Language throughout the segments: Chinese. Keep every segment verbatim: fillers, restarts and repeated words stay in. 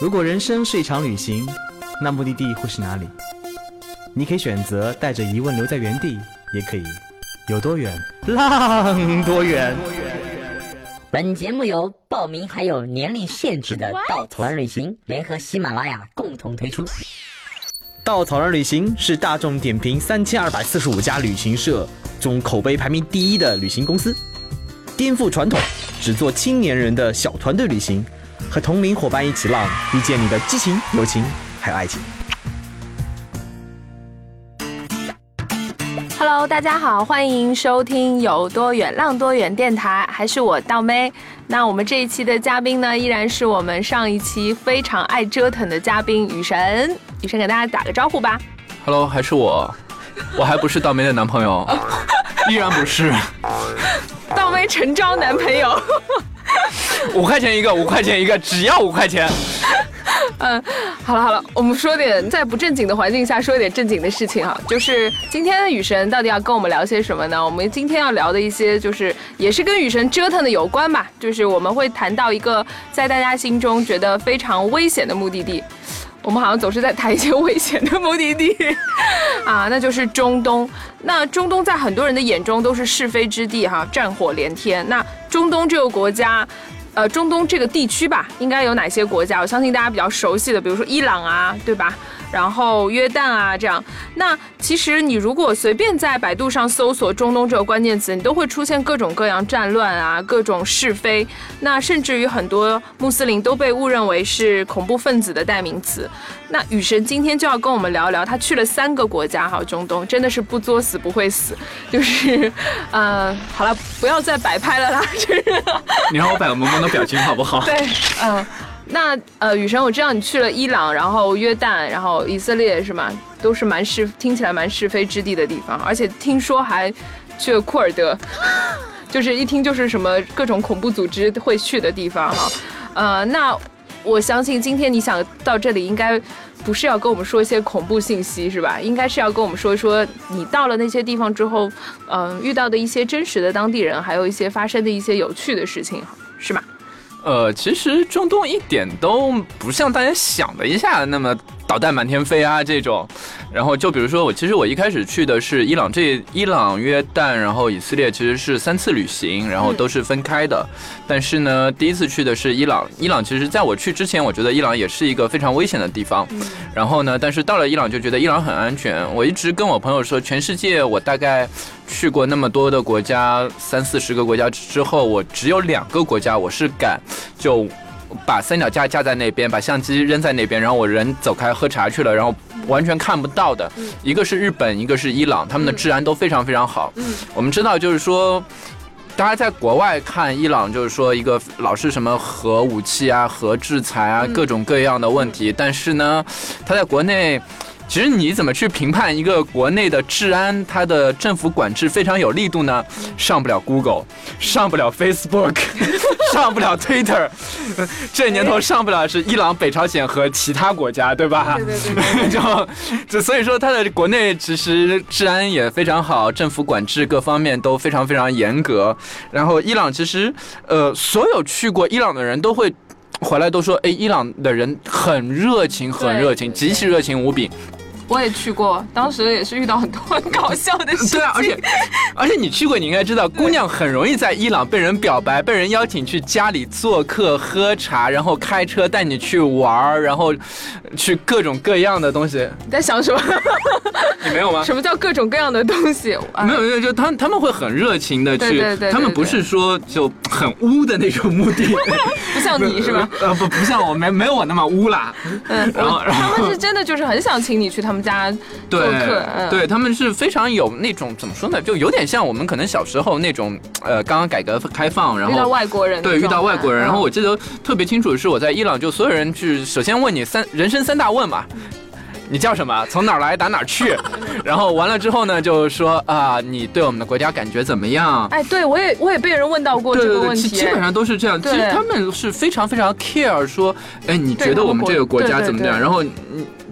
如果人生是一场旅行，那目的地会是哪里？你可以选择带着疑问留在原地，也可以有多远浪多远。本节目由报名还有年龄限制的稻草人旅行联合喜马拉雅共同推出。稻草人旅行是大众点评三千二百四十五家旅行社中口碑排名第一的旅行公司，颠覆传统，只做青年人的小团队旅行，和同龄伙伴一起浪，遇见你的激情、友情还有爱情。Hello， 大家好，欢迎收听有多远浪多远电台，还是我道妹。那我们这一期的嘉宾呢，依然是我们上一期非常爱折腾的嘉宾雨神。雨神给大家打个招呼吧。Hello， 还是我，我还不是道妹的男朋友，依然不是。道妹诚招男朋友。五块钱一个，五块钱一个，只要五块钱。嗯，好了好了，我们说点在不正经的环境下说一点正经的事情哈，就是今天的雨神到底要跟我们聊些什么呢？我们今天要聊的一些就是也是跟雨神折腾的有关吧，就是我们会谈到一个在大家心中觉得非常危险的目的地。我们好像总是在谈一些危险的目的地啊，那就是中东。那中东在很多人的眼中都是是非之地哈，战火连天。那中东这个国家，呃，中东这个地区吧，应该有哪些国家？我相信大家比较熟悉的，比如说伊朗啊，对吧？然后约旦啊，这样。那其实你如果随便在百度上搜索中东这个关键词，你都会出现各种各样战乱啊，各种是非。那甚至于很多穆斯林都被误认为是恐怖分子的代名词。那雨神今天就要跟我们聊聊，他去了三个国家哈，中东真的是不作死不会死，就是，呃，好了，不要再摆拍了啦，就是。你让我摆个萌萌的表情好不好？对，嗯、呃。那呃，雨神，我知道你去了伊朗，然后约旦，然后以色列是吗？都是蛮是听起来蛮是非之地的地方，而且听说还去了库尔德，就是一听就是什么各种恐怖组织会去的地方哈。呃，那我相信今天你想到这里，应该不是要跟我们说一些恐怖信息是吧？应该是要跟我们说一说你到了那些地方之后，嗯、呃，遇到的一些真实的当地人，还有一些发生的一些有趣的事情，是吗？呃，其实中东一点都不像大家想的一下那么导弹满天飞啊这种。然后就比如说我，其实我一开始去的是伊朗，这伊朗、约旦，然后以色列，其实是三次旅行，然后都是分开的。嗯、但是呢，第一次去的是伊朗，伊朗其实在我去之前，我觉得伊朗也是一个非常危险的地方。嗯、然后呢，但是到了伊朗就觉得伊朗很安全。我一直跟我朋友说，全世界我大概去过那么多的国家，三四十个国家之后，我只有两个国家我是敢就把三脚架架在那边，把相机扔在那边，然后我人走开喝茶去了，然后完全看不到的。一个是日本，一个是伊朗，他们的治安都非常非常好。嗯、我们知道就是说大家在国外看伊朗，就是说一个老是什么核武器啊、核制裁啊，各种各样的问题。嗯、但是呢，他在国内其实你怎么去评判一个国内的治安，它的政府管制非常有力度呢？上不了 Google， 上不了 Facebook， 上不了 Twitter， 这年头上不了是伊朗、北朝鲜和其他国家，对吧？对对对对。就就所以说它的国内其实治安也非常好，政府管制各方面都非常非常严格。然后伊朗其实呃，所有去过伊朗的人都会回来都说，哎，伊朗的人很热情，很热情，极其热情无比。我也去过，当时也是遇到很多很搞笑的事情。对啊，而且而且你去过，你应该知道，姑娘很容易在伊朗被人表白，被人邀请去家里做客、喝茶，然后开车带你去玩，然后去各种各样的东西。你在想什么？你没有吗？什么叫各种各样的东西？啊、没有没有，就他他们会很热情的去，对对对对对，他们不是说就很污的那种目的，不像你是吧？呃不不像我，没没有我那么污啦。嗯，然后他们是真的就是很想请你去他们家做客。对，对，他们是非常有那种怎么说呢，就有点像我们可能小时候那种，呃，刚刚改革开放，然后遇到外国人，对，遇到外国人。然后我记得特别清楚的是，我在伊朗就所有人去，首先问你三人生三大问嘛。你叫什么？从哪儿来？打哪儿去？然后完了之后呢，就说啊，你对我们的国家感觉怎么样？哎，对我也我也被人问到过这个问题。对对对，基本上都是这样。其实他们是非常非常 care 说，哎，你觉得我们这个国家怎么样？然后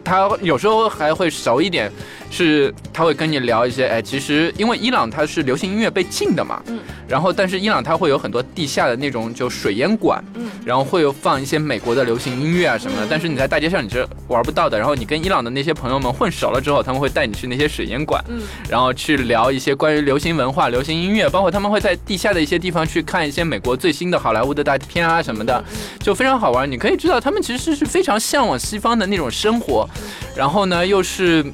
他有时候还会熟一点，是他会跟你聊一些，哎，其实因为伊朗它是流行音乐被禁的嘛，嗯，然后但是伊朗它会有很多地下的那种就水烟馆，嗯，然后会有放一些美国的流行音乐啊什么的，但是你在大街上你是玩不到的。然后你跟伊朗的那些朋友们混熟了之后，他们会带你去那些水烟馆，嗯，然后去聊一些关于流行文化、流行音乐，包括他们会在地下的一些地方去看一些美国最新的好莱坞的大片啊什么的，就非常好玩。你可以知道他们其实是非常向往西方的那种生活，然后呢又是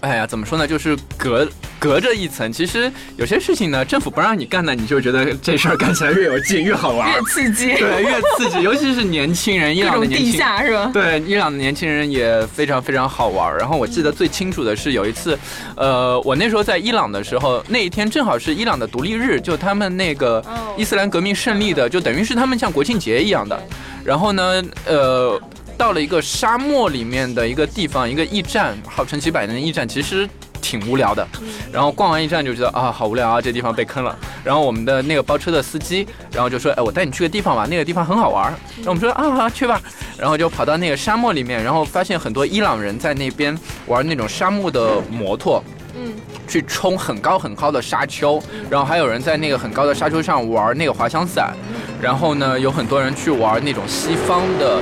哎呀怎么说呢，就是隔隔着一层，其实有些事情呢，政府不让你干呢，你就觉得这事儿干起来越有劲，越好玩，越刺激，对，越刺激。尤其是年轻人，伊朗的年轻人，各种地下是吧？对，伊朗的年轻人也非常非常好玩。然后我记得最清楚的是有一次，呃，我那时候在伊朗的时候，那一天正好是伊朗的独立日，就他们那个伊斯兰革命胜利的，就等于是他们像国庆节一样的。然后呢，呃。到了一个沙漠里面的一个地方，一个驿站，号称几百年的驿站，其实挺无聊的。然后逛完驿站就觉得啊，好无聊啊，这地方被坑了。然后我们的那个包车的司机，然后就说，哎，我带你去个地方吧，那个地方很好玩。然后我们说啊，好，去吧。然后就跑到那个沙漠里面，然后发现很多伊朗人在那边玩那种沙漠的摩托。嗯。去冲很高很高的沙丘，然后还有人在那个很高的沙丘上玩那个滑翔伞，然后呢，有很多人去玩那种西方的，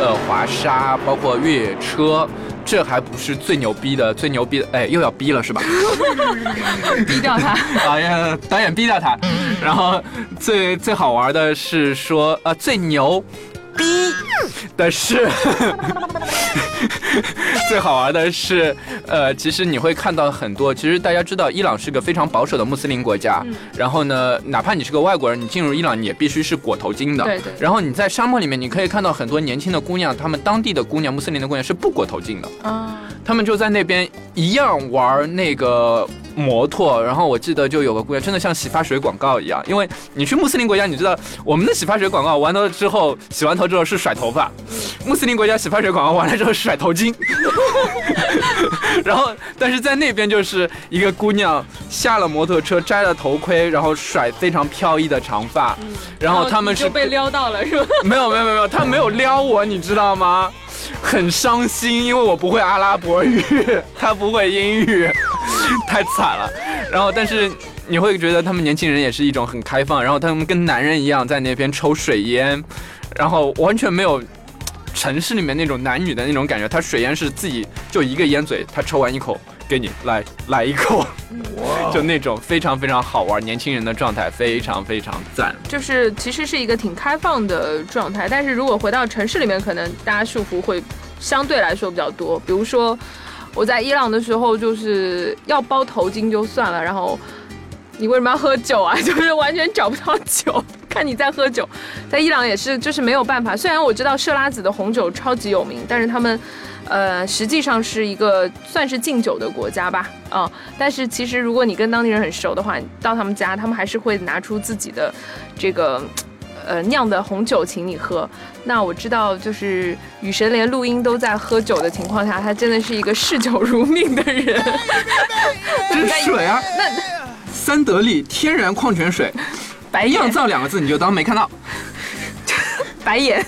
呃，滑沙，包括越野车。这还不是最牛逼的，最牛逼的，哎，又要逼了是吧？逼掉他！哎呀，导演逼掉他。然后最最好玩的是说，啊、呃，最牛逼的是。最好玩的是，呃，其实你会看到很多。其实大家知道，伊朗是个非常保守的穆斯林国家。嗯、然后呢，哪怕你是个外国人，你进入伊朗你也必须是裹头巾的。对对。然后你在沙漠里面，你可以看到很多年轻的姑娘，她们当地的姑娘，穆斯林的姑娘是不裹头巾的。啊、嗯。她们就在那边一样玩那个摩托。然后我记得就有个姑娘，真的像洗发水广告一样，因为你去穆斯林国家，你知道我们的洗发水广告完了之后，洗完头之后是甩头发。穆斯林国家洗发水广告完了之后甩头巾。然后但是在那边就是一个姑娘下了摩托车，摘了头盔，然后甩非常飘逸的长发，嗯、然后他们是就被撩到了是吧？没有没有没有，他没有撩我，你知道吗？很伤心，因为我不会阿拉伯语，他不会英语，太惨了。然后但是你会觉得他们年轻人也是一种很开放，然后他们跟男人一样在那边抽水烟，然后完全没有城市里面那种男女的那种感觉，他水烟是自己就一个烟嘴，他抽完一口给你来来一口，就那种非常非常好玩，年轻人的状态非常非常赞，就是其实是一个挺开放的状态。但是如果回到城市里面，可能大家束缚会相对来说比较多。比如说我在伊朗的时候，就是要包头巾就算了，然后你为什么要喝酒啊？就是完全找不到酒，看你在喝酒。在伊朗也是，就是没有办法。虽然我知道设拉子的红酒超级有名，但是他们，呃，实际上是一个算是禁酒的国家吧，啊、嗯。但是其实如果你跟当地人很熟的话，你到他们家，他们还是会拿出自己的这个，呃，酿的红酒请你喝。那我知道，就是与神连录音都在喝酒的情况下，他真的是一个嗜酒如命的人。这是水啊！那。三得利天然矿泉水，白酿造两个字你就当没看到。白眼，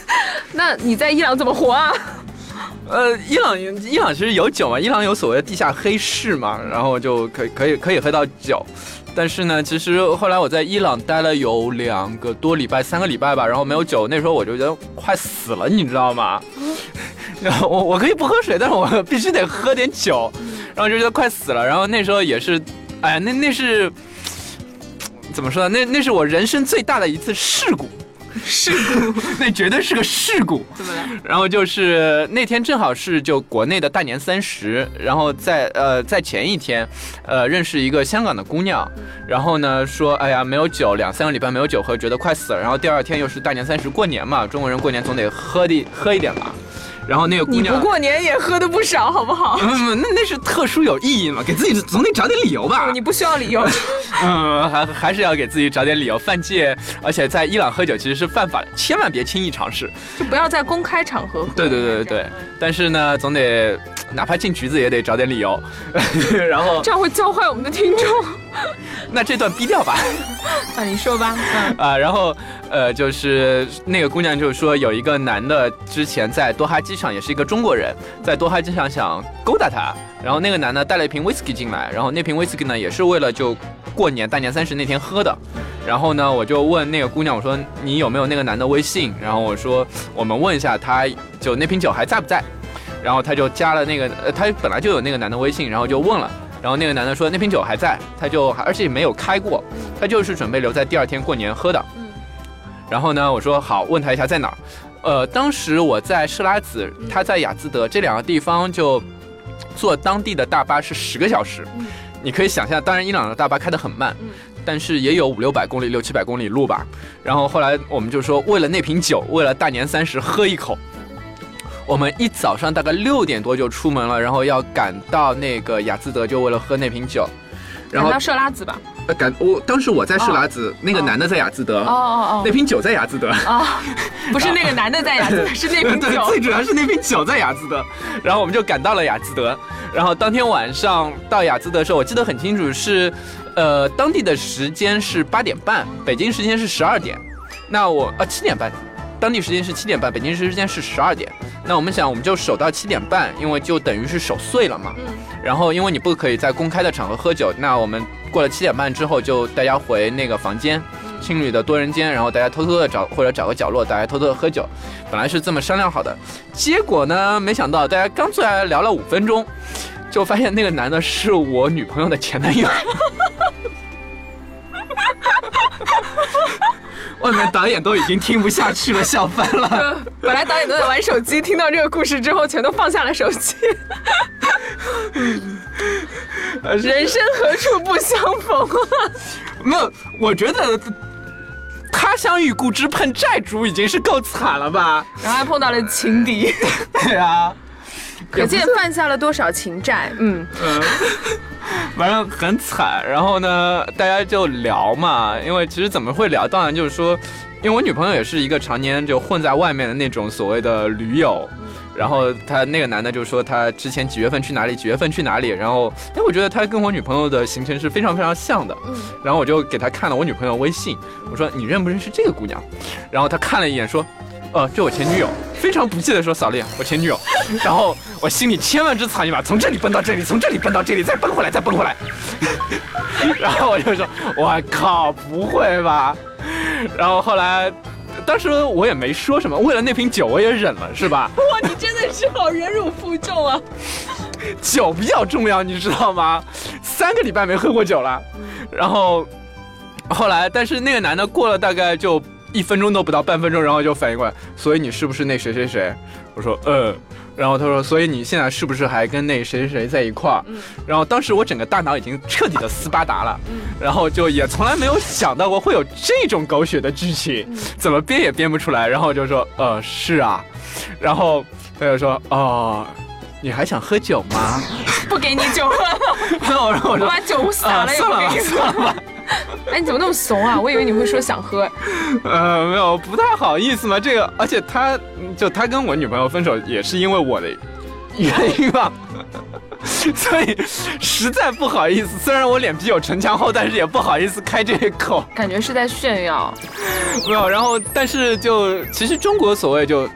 那你在伊朗怎么活啊？呃，伊朗伊朗其实有酒嘛，伊朗有所谓的地下黑市嘛，然后就可以可以可以喝到酒。但是呢，其实后来我在伊朗待了有两个多礼拜、三个礼拜吧，然后没有酒，那时候我就觉得快死了，你知道吗？然后我我可以不喝水，但是我必须得喝点酒，然后就觉得快死了。然后那时候也是。哎，那那是怎么说呢？那那是我人生最大的一次事故，事故，那绝对是个事故。怎么了？然后就是那天正好是就国内的大年三十，然后在呃在前一天，呃认识一个香港的姑娘，然后呢说哎呀没有酒，两三个礼拜没有酒喝，觉得快死了。然后第二天又是大年三十过年嘛，中国人过年总得喝的喝一点吧。然后那个姑娘，你不过年也喝的不少，好不好？嗯，那那是特殊有意义嘛，给自己总得找点理由吧。嗯、你不需要理由。嗯，还还是要给自己找点理由。犯戒，而且在伊朗喝酒其实是犯法的，千万别轻易尝试，就不要在公开场合喝。对对对对对。但是呢，总得哪怕进局子也得找点理由，然后这样会教坏我们的听众。那这段逼掉吧。啊，你说吧。嗯、啊，然后呃，就是那个姑娘就说有一个男的之前在多哈机场，也是一个中国人，在多哈机场想勾搭她，然后那个男的带了一瓶 whisky 进来，然后那瓶 whisky 呢也是为了就过年大年三十那天喝的。然后呢，我就问那个姑娘，我说你有没有那个男的微信？然后我说我们问一下他，就那瓶酒还在不在？然后他就加了那个，呃，他本来就有那个男的微信，然后就问了，然后那个男的说那瓶酒还在，他就而且没有开过，他就是准备留在第二天过年喝的。嗯。然后呢，我说好，问他一下在哪儿。呃，当时我在设拉子，他在雅兹德，这两个地方就坐当地的大巴是十个小时。嗯。你可以想象，当然伊朗的大巴开得很慢。嗯。但是也有五六百公里、六七百公里路吧。然后后来我们就说，为了那瓶酒，为了大年三十喝一口，我们一早上大概六点多就出门了，然后要赶到那个雅兹德，就为了喝那瓶酒。然后赶到设拉子吧？呃，赶我当时我在设拉子， oh. 那个男的在雅兹德。哦哦哦。那瓶酒在雅兹德。啊、oh. ，不是那个男的在雅兹德，是那瓶酒。最主要是那瓶酒在雅兹德。然后我们就赶到了雅兹德。然后当天晚上到雅兹德的时候，我记得很清楚是。呃，当地的时间是八点半，北京时间是十二点。那我啊七点半，当地时间是七点半，北京时间是十二点。那我们想，我们就守到七点半，因为就等于是守岁了嘛。嗯。然后，因为你不可以在公开的场合喝酒，那我们过了七点半之后，就大家回那个房间，青旅的多人间，然后大家偷偷的找或者找个角落，大家偷偷的喝酒。本来是这么商量好的，结果呢，没想到大家刚坐下来聊了五分钟，就发现那个男的是我女朋友的前男友。外面导演都已经听不下去了，笑翻了。本来导演都在玩手机，听到这个故事之后，全都放下了手机。人生何处不相逢啊！没有，我觉得他乡遇故知碰债主已经是够惨了吧？然后还碰到了情敌。对啊。可见犯下了多少情债。嗯嗯，反正很惨。然后呢，大家就聊嘛，因为其实怎么会聊，当然就是说，因为我女朋友也是一个常年就混在外面的那种所谓的驴友。然后他那个男的就说他之前几月份去哪里，几月份去哪里。然后但我觉得他跟我女朋友的行程是非常非常像的。然后我就给他看了我女朋友微信，我说你认不认识这个姑娘？然后他看了一眼说呃，这我前女友，非常不屑的说扫地，我前女友。然后我心里千万只草泥马，从这里奔到这里，从这里奔到这里，再奔回来，再奔回来。然后我就说，我靠，不会吧？然后后来，当时我也没说什么，为了那瓶酒我也忍了，是吧？哇，你真的是好忍辱负重啊！酒比较重要，你知道吗？三个礼拜没喝过酒了。然后后来，但是那个男的过了大概就。一分钟都不到，半分钟，然后就反应过来，所以你是不是那谁谁谁？我说呃，然后他说，所以你现在是不是还跟那谁谁谁在一块儿？嗯、然后当时我整个大脑已经彻底的斯巴达了，嗯、然后就也从来没有想到过会有这种狗血的剧情，嗯、怎么编也编不出来。然后就说呃是啊，然后他就说哦，你还想喝酒吗？不给你酒了。我说我把酒洒了，也不给你喝了。哎，你怎么那么怂啊？我以为你会说想喝。呃，没有，不太好意思嘛。这个，而且他就他跟我女朋友分手也是因为我的原因吧，所以实在不好意思。虽然我脸皮有城墙厚，但是也不好意思开这个口。感觉是在炫耀。没有，然后但是就其实中国所谓就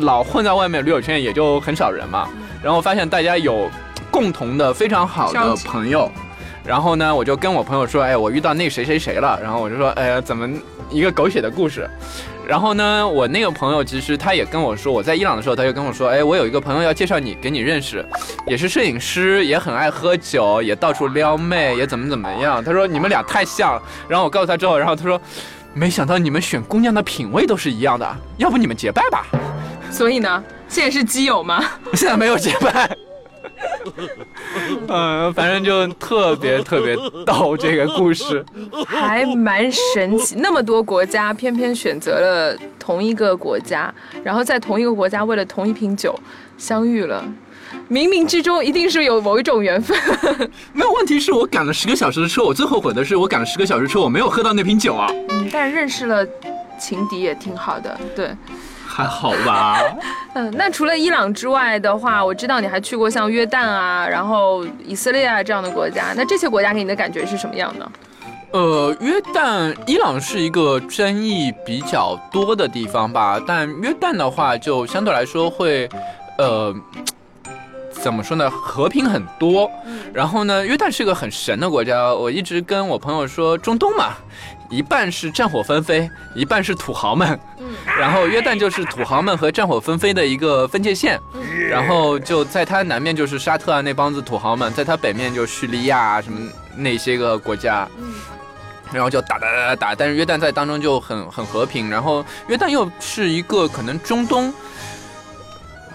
老混在外面驴友圈也就很少人嘛。然后发现大家有共同的非常好的朋友。然后呢，我就跟我朋友说，哎，我遇到那谁谁谁了。然后我就说，哎，怎么一个狗血的故事？然后呢，我那个朋友其实他也跟我说，我在伊朗的时候，他就跟我说，哎，我有一个朋友要介绍你给你认识，也是摄影师，也很爱喝酒，也到处撩妹，也怎么怎么样。他说你们俩太像。然后我告诉他之后，然后他说，没想到你们选姑娘的品味都是一样的，要不你们结拜吧？所以呢，现在是基友吗？现在没有结拜。嗯，反正就特别特别逗，这个故事还蛮神奇。那么多国家偏偏选择了同一个国家，然后在同一个国家为了同一瓶酒相遇了，冥冥之中一定是有某一种缘分。没有，问题是我赶了十个小时的车，我最后悔的是我赶了十个小时车，我没有喝到那瓶酒啊。嗯，但是认识了情敌也挺好的，对。还好吧。嗯，那除了伊朗之外的话，我知道你还去过像约旦啊，然后以色列啊这样的国家，那这些国家给你的感觉是什么样的？呃，约旦、伊朗是一个争议比较多的地方吧，但约旦的话就相对来说会，呃。怎么说呢，和平很多。然后呢，约旦是个很神的国家，我一直跟我朋友说，中东嘛，一半是战火纷飞，一半是土豪们，然后约旦就是土豪们和战火纷飞的一个分界线，然后就在它南面就是沙特啊那帮子土豪们，在它北面就叙利亚啊什么那些个国家，然后就打打打打打，但是约旦在当中就很很和平。然后约旦又是一个可能中东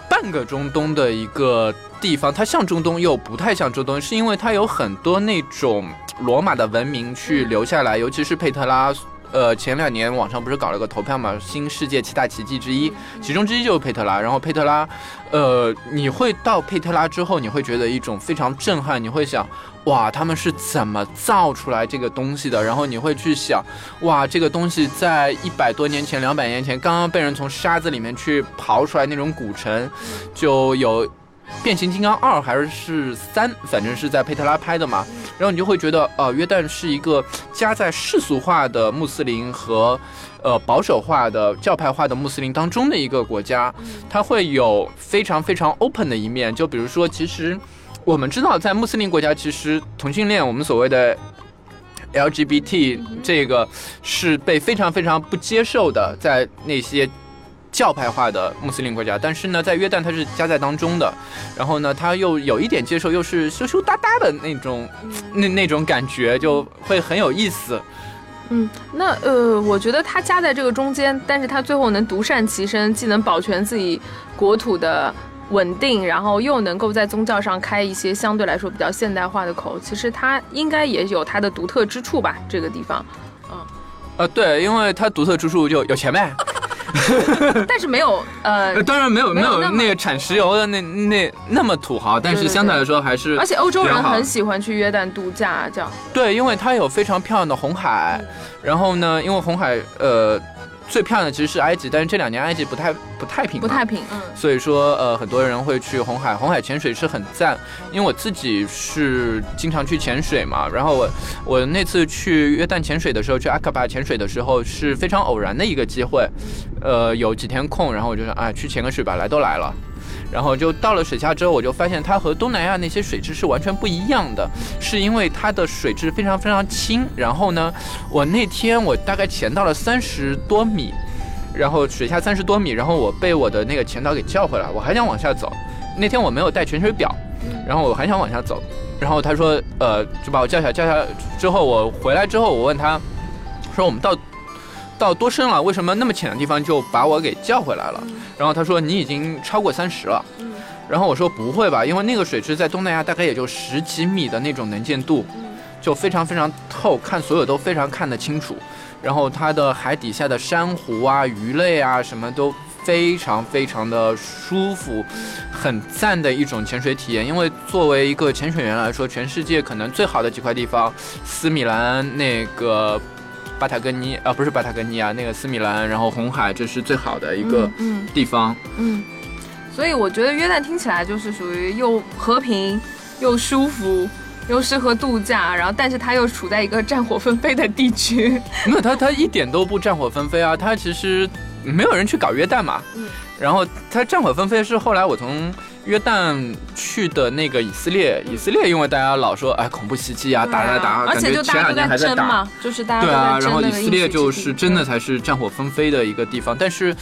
半个中东的一个地方，它像中东又不太像中东，是因为它有很多那种罗马的文明去留下来，尤其是佩特拉。呃，前两年网上不是搞了个投票嘛，新世界七大奇迹之一，其中之一就是佩特拉。然后佩特拉，呃，你会到佩特拉之后，你会觉得一种非常震撼，你会想，哇，他们是怎么造出来这个东西的？然后你会去想，哇，这个东西在一百多年前、两百年前，刚刚被人从沙子里面去刨出来那种古城，就有。变形金刚二还是三，反正是在佩特拉拍的嘛。然后你就会觉得，呃，约旦是一个夹在世俗化的穆斯林和，呃，保守化的教派化的穆斯林当中的一个国家，它会有非常非常 open 的一面。就比如说，其实我们知道，在穆斯林国家，其实同性恋，我们所谓的。L G B T 这个是被非常非常不接受的，在那些。教派化的穆斯林国家，但是呢，在约旦它是夹在当中的，然后呢，它又有一点接受，又是羞羞答答的那种，那那种感觉就会很有意思。嗯，那呃，我觉得它夹在这个中间，但是它最后能独善其身，既能保全自己国土的稳定，然后又能够在宗教上开一些相对来说比较现代化的口，其实它应该也有它的独特之处吧，这个地方。嗯，呃，对，因为它独特之处就有钱呗。但是没有呃，当然没有没有那个产石油的那那那么土豪，但是相对来说还是，而且欧洲人很喜欢去约旦度假，这样对，因为它有非常漂亮的红海，然后呢，因为红海呃最漂亮的其实是埃及，但是这两年埃及不太不太平不太平，嗯，所以说呃很多人会去红海，红海潜水是很赞，因为我自己是经常去潜水嘛，然后我我那次去约旦潜水的时候，去阿卡巴潜水的时候是非常偶然的一个机会，呃有几天空，然后我就说哎去潜个水吧，来都来了。然后就到了水下之后，我就发现它和东南亚那些水质是完全不一样的，是因为它的水质非常非常清。然后呢，我那天我大概潜到了三十多米，然后水下三十多米，然后我被我的那个潜导给叫回来，我还想往下走。那天我没有带潜水表，然后我还想往下走，然后他说，呃，就把我叫下，叫下之后，我回来之后，我问他，说我们到。到多深了？为什么那么浅的地方就把我给叫回来了？然后他说你已经超过三十了。然后我说不会吧，因为那个水质在东南亚大概也就十几米的那种能见度，就非常非常透，看所有都非常看得清楚。然后它的海底下的珊瑚啊、鱼类啊什么都非常非常的舒服，很赞的一种潜水体验。因为作为一个潜水员来说，全世界可能最好的几块地方，斯米兰那个。巴塔哥尼啊，不是巴塔哥尼亚，那个斯米兰，然后红海，这是最好的一个地方。嗯，嗯嗯，所以我觉得约旦听起来就是属于又和平又舒服。又适合度假，然后但是它又处在一个战火纷飞的地区。没有，它它一点都不战火纷飞啊，它其实没有人去搞约旦嘛。嗯。然后它战火纷飞是后来我从约旦去的那个以色列，以色列因为大家老说哎恐怖袭击啊，打打打，而且就前两年还在打，就是大家都在争嘛。对啊，然后以色列就是真的才是战火纷飞的一个地方，但是。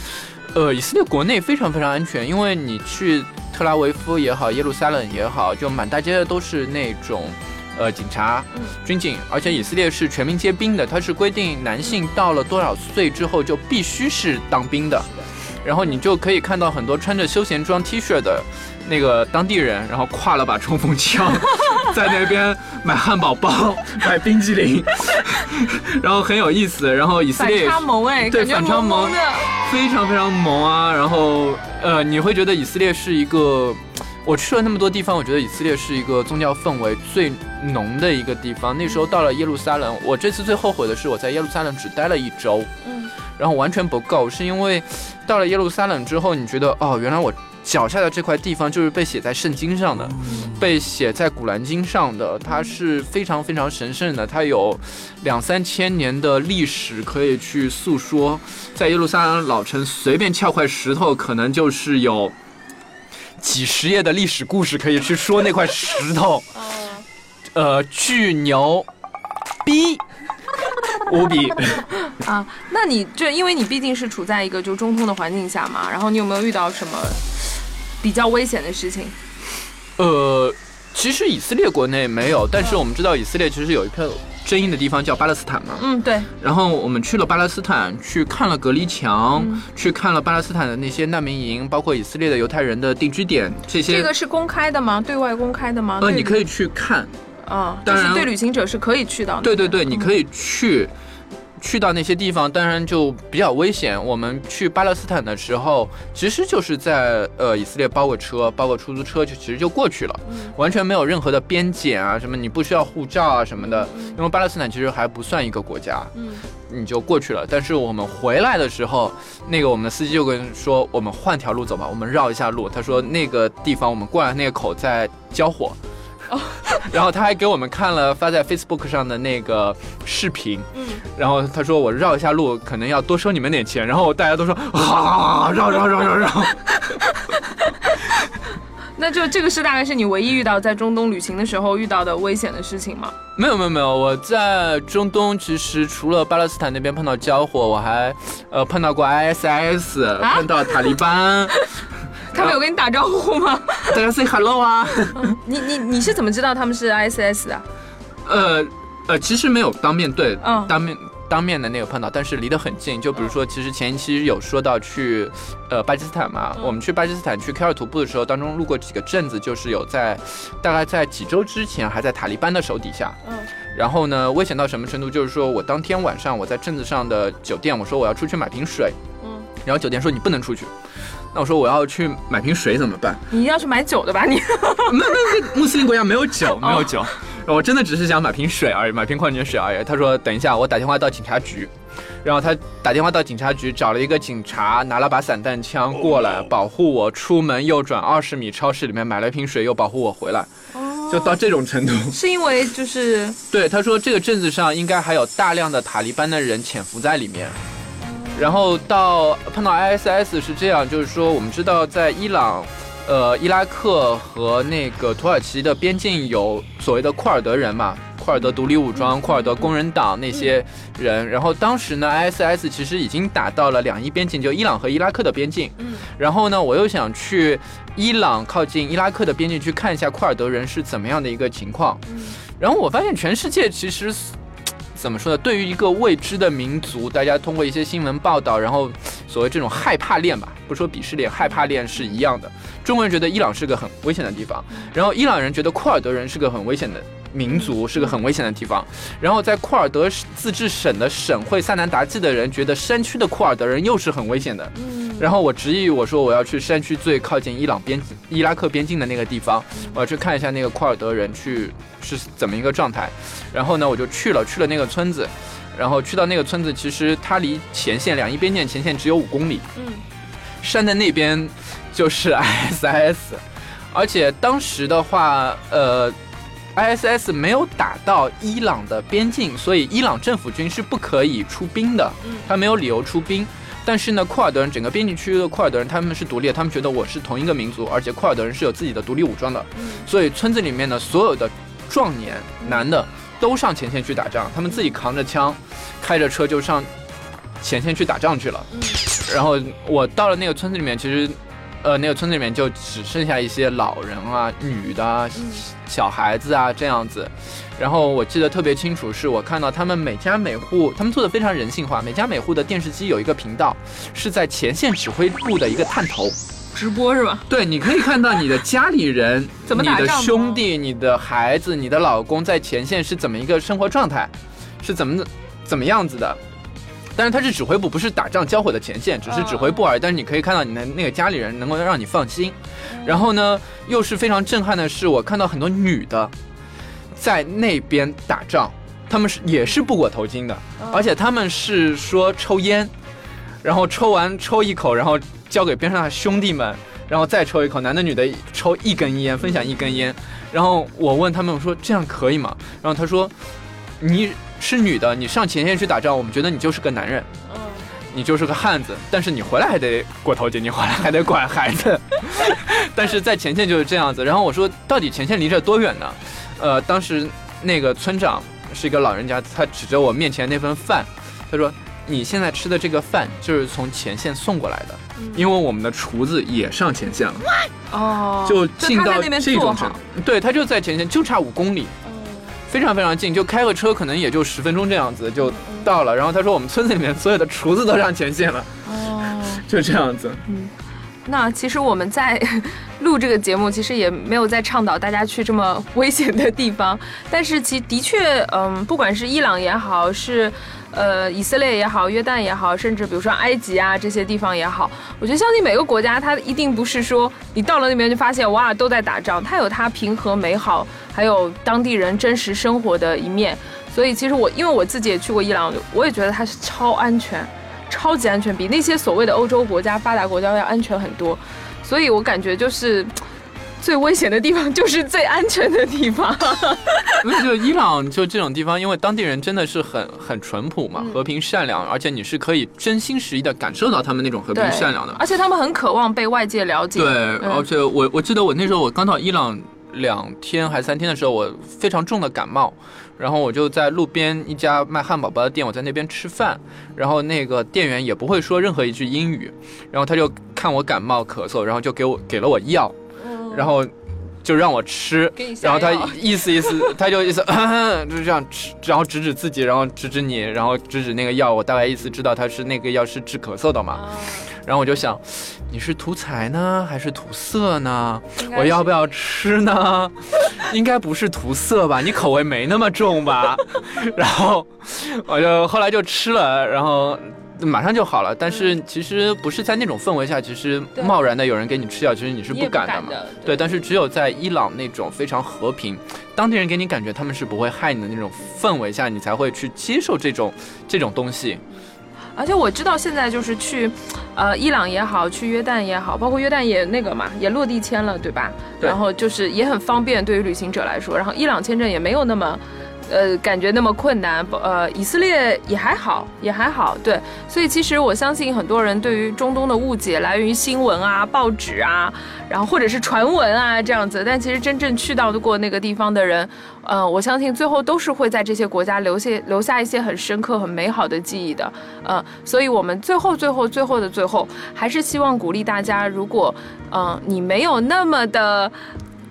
呃，以色列国内非常非常安全，因为你去特拉维夫也好，耶路撒冷也好，就满大街都是那种，呃，警察、军警，而且以色列是全民皆兵的，它是规定男性到了多少岁之后就必须是当兵的，然后你就可以看到很多穿着休闲装 T 恤的那个当地人，然后挎了把冲锋枪，在那边买汉堡包、买冰激凌，然后很有意思。然后以色列反差萌哎，对，反差萌，非常非常萌啊。然后呃，你会觉得以色列是一个，我去了那么多地方，我觉得以色列是一个宗教氛围最浓的一个地方。那时候到了耶路撒冷，我这次最后悔的是我在耶路撒冷只待了一周。嗯。然后完全不够，是因为到了耶路撒冷之后，你觉得哦，原来我脚下的这块地方就是被写在圣经上的，被写在古兰经上的，它是非常非常神圣的，它有两三千年的历史可以去诉说。在耶路撒冷老城随便撬块石头，可能就是有几十页的历史故事可以去说那块石头呃，巨牛逼无比啊。那你这因为你毕竟是处在一个就中东的环境下嘛，然后你有没有遇到什么比较危险的事情？呃，其实以色列国内没有，但是我们知道以色列其实有一片争议的地方叫巴勒斯坦嘛。嗯，对。然后我们去了巴勒斯坦，去看了隔离墙、嗯、去看了巴勒斯坦的那些难民营，包括以色列的犹太人的定居点，这些。这个是公开的吗？对外公开的吗？呃，你可以去看。啊、哦，但是对旅行者是可以去到的。对对对，你可以去、嗯、去到那些地方，当然就比较危险。我们去巴勒斯坦的时候，其实就是在呃以色列包个车，包个出租车，就其实就过去了、嗯，完全没有任何的边检啊什么，你不需要护照啊什么的，因为巴勒斯坦其实还不算一个国家，嗯，你就过去了。但是我们回来的时候，那个我们的司机就跟说，我们换条路走吧，我们绕一下路。他说那个地方我们过来那个口在交火。然后他还给我们看了发在 Facebook 上的那个视频，嗯，然后他说我绕一下路可能要多收你们点钱，然后大家都说啊绕绕绕绕绕。那就这个是大概是你唯一遇到在中东旅行的时候遇到的危险的事情吗？没有没有没有，我在中东其实除了巴勒斯坦那边碰到交火，我还呃碰到过 I S I S、啊、碰到塔利班。他们有跟你打招呼吗？大家 say hello 啊。你你你是怎么知道他们是 I S I S 的？呃呃，其实没有当面对、哦、当面当面的那个碰到，但是离得很近。就比如说，其实前一期有说到去呃巴基斯坦嘛、嗯，我们去巴基斯坦去凯尔图布的时候，当中路过几个镇子，就是有在大概在几周之前还在塔利班的手底下。嗯。然后呢，危险到什么程度？就是说我当天晚上我在镇子上的酒店，我说我要出去买瓶水。嗯。然后酒店说你不能出去。那我说我要去买瓶水怎么办？你要去买酒的吧你？没没没，穆斯林国家没有酒，没有酒。Oh. 我真的只是想买瓶水而已，买瓶矿泉水而已。他说等一下，我打电话到警察局。然后他打电话到警察局，找了一个警察，拿了把散弹枪过来、oh. 保护我。出门右转二十米，超市里面买了一瓶水，又保护我回来。Oh. 就到这种程度。是因为就是对他说这个镇子上应该还有大量的塔利班的人潜伏在里面。然后到碰到 I S I S 是这样，就是说我们知道在伊朗呃伊拉克和那个土耳其的边境有所谓的库尔德人嘛，库尔德独立武装、库尔德工人党那些人。然后当时呢 I S I S 其实已经打到了两伊边境，就伊朗和伊拉克的边境。然后呢我又想去伊朗靠近伊拉克的边境去看一下库尔德人是怎么样的一个情况。然后我发现全世界其实怎么说呢？对于一个未知的民族，大家通过一些新闻报道，然后所谓这种害怕链吧，不说鄙视链，害怕链是一样的。中国人觉得伊朗是个很危险的地方，然后伊朗人觉得库尔德人是个很危险的民族，是个很危险的地方。然后在库尔德自治省的省会萨南达季的人觉得山区的库尔德人又是很危险的。然后我执意我说我要去山区最靠近伊朗边境、伊拉克边境的那个地方，我要去看一下那个库尔德人去是怎么一个状态。然后呢我就去了去了那个村子，然后去到那个村子，其实它离前线两伊边境前线只有五公里。嗯，山的那边就是 I S I S， 而且当时的话呃I S I S 没有打到伊朗的边境，所以伊朗政府军是不可以出兵的，他没有理由出兵。但是呢，库尔德人整个边境区域的库尔德人他们是独立的，他们觉得我是同一个民族，而且库尔德人是有自己的独立武装的，所以村子里面呢，所有的壮年男的都上前线去打仗，他们自己扛着枪，开着车就上前线去打仗去了。然后我到了那个村子里面，其实。呃，那个村子里面就只剩下一些老人啊、女的啊、小孩子啊这样子。然后我记得特别清楚，是我看到他们每家每户，他们做的非常人性化，每家每户的电视机有一个频道，是在前线指挥部的一个探头。直播是吧？对，你可以看到你的家里人、怎么打仗、你的兄弟、你的孩子、你的老公在前线是怎么一个生活状态，是怎么怎么样子的。但是它是指挥部，不是打仗交火的前线，只是指挥部而已。但是你可以看到你的那个家里人，能够让你放心。然后呢，又是非常震撼的是，我看到很多女的在那边打仗，她们是也是不裹头巾的，而且她们是说抽烟，然后抽完抽一口，然后交给边上的兄弟们，然后再抽一口，男的女的抽一根烟，分享一根烟。然后我问他们，我说这样可以吗？然后他说，你是女的，你上前线去打仗，我们觉得你就是个男人，你就是个汉子，但是你回来还得过头节，你回来还得管孩子。但是在前线就是这样子。然后我说到底前线离这多远呢？呃，当时那个村长是一个老人家，他指着我面前那份饭，他说你现在吃的这个饭就是从前线送过来的，嗯、因为我们的厨子也上前线了。哦，就近到这种程度。对，他就在前线，就差五公里。非常非常近，就开个车可能也就十分钟这样子就到了。然后他说我们村子里面所有的厨子都上前线了，哦，就这样子。嗯，那其实我们在录这个节目，其实也没有在倡导大家去这么危险的地方，但是其的确，嗯，不管是伊朗也好，是呃以色列也好，约旦也好，甚至比如说埃及啊这些地方也好，我觉得相信每个国家它一定不是说你到了那边就发现哇都在打仗，它有它平和美好。还有当地人真实生活的一面，所以其实我因为我自己也去过伊朗，我也觉得它是超安全，超级安全，比那些所谓的欧洲国家、发达国家要安全很多。所以我感觉就是最危险的地方就是最安全的地方。就伊朗就这种地方，因为当地人真的是很很淳朴嘛，和平善良，而且你是可以真心实意的感受到他们那种和平善良的，而且他们很渴望被外界了解。对，嗯、而且我我记得我那时候我刚到伊朗。两天还三天的时候，我非常重的感冒，然后我就在路边一家卖汉堡包的店，我在那边吃饭，然后那个店员也不会说任何一句英语，然后他就看我感冒咳嗽，然后就给我给了我药，然后就让我吃，然后他意思意思，他就意思咳咳就这样吃，然后指指自己，然后指指你，然后指指那个药，我大概意思知道他是那个药是治咳嗽的嘛。然后我就想，你是图财呢还是图色呢？我要不要吃呢？应该不是图色吧？你口味没那么重吧？然后我就后来就吃了，然后马上就好了。但是其实不是在那种氛围下，其实贸然的有人给你吃药，其实你是不敢的嘛。对，但是只有在伊朗那种非常和平，当地人给你感觉他们是不会害你的那种氛围下，你才会去接受这种这种东西。而且我知道现在就是去，呃，伊朗也好，去约旦也好，包括约旦也那个嘛，也落地签了，对吧？对。然后就是也很方便对于旅行者来说，然后伊朗签证也没有那么，呃，感觉那么困难。呃，以色列也还好，也还好，对。所以其实我相信很多人对于中东的误解来源于新闻啊、报纸啊，然后或者是传闻啊这样子，但其实真正去到过那个地方的人。嗯，我相信最后都是会在这些国家留下留下一些很深刻、很美好的记忆的。嗯，所以我们最后、最后、最后的最后，还是希望鼓励大家，如果，嗯，你没有那么的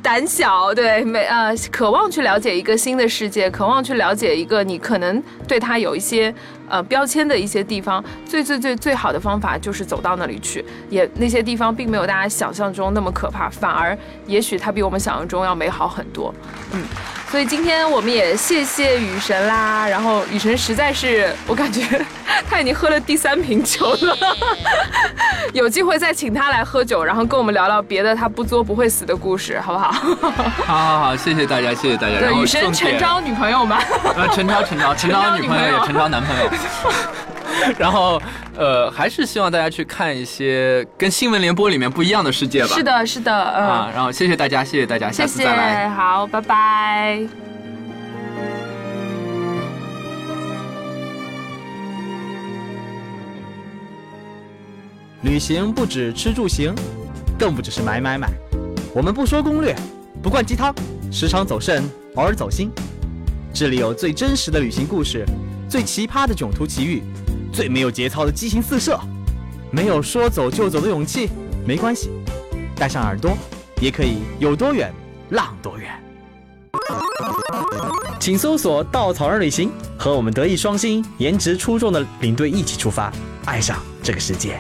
胆小，对，没呃，渴望去了解一个新的世界，渴望去了解一个你可能对它有一些呃标签的一些地方，最最最最好的方法就是走到那里去。也那些地方并没有大家想象中那么可怕，反而也许它比我们想象中要美好很多。嗯。所以今天我们也谢谢雨神啦，然后雨神实在是，我感觉他已经喝了第三瓶酒了，有机会再请他来喝酒，然后跟我们聊聊别的他不作不会死的故事，好不好？好好好，谢谢大家，谢谢大家。对，雨神陈钊女朋友吗？呃，陈钊陈钊陈钊女朋友也陈钊男朋友。然后，呃，还是希望大家去看一些跟新闻联播里面不一样的世界吧。是的，是的，嗯、啊。然后谢谢大家，谢谢大家，谢谢下次再来。好，拜拜。旅行不止吃住行，更不只是买买买。我们不说攻略，不灌鸡汤，时常走肾，偶尔走心。这里有最真实的旅行故事，最奇葩的囧途奇遇。最没有节操的激情四射，没有说走就走的勇气，没关系，戴上耳朵，也可以有多远浪多远。请搜索“稻草人旅行”，和我们德艺双馨、颜值出众的领队一起出发，爱上这个世界。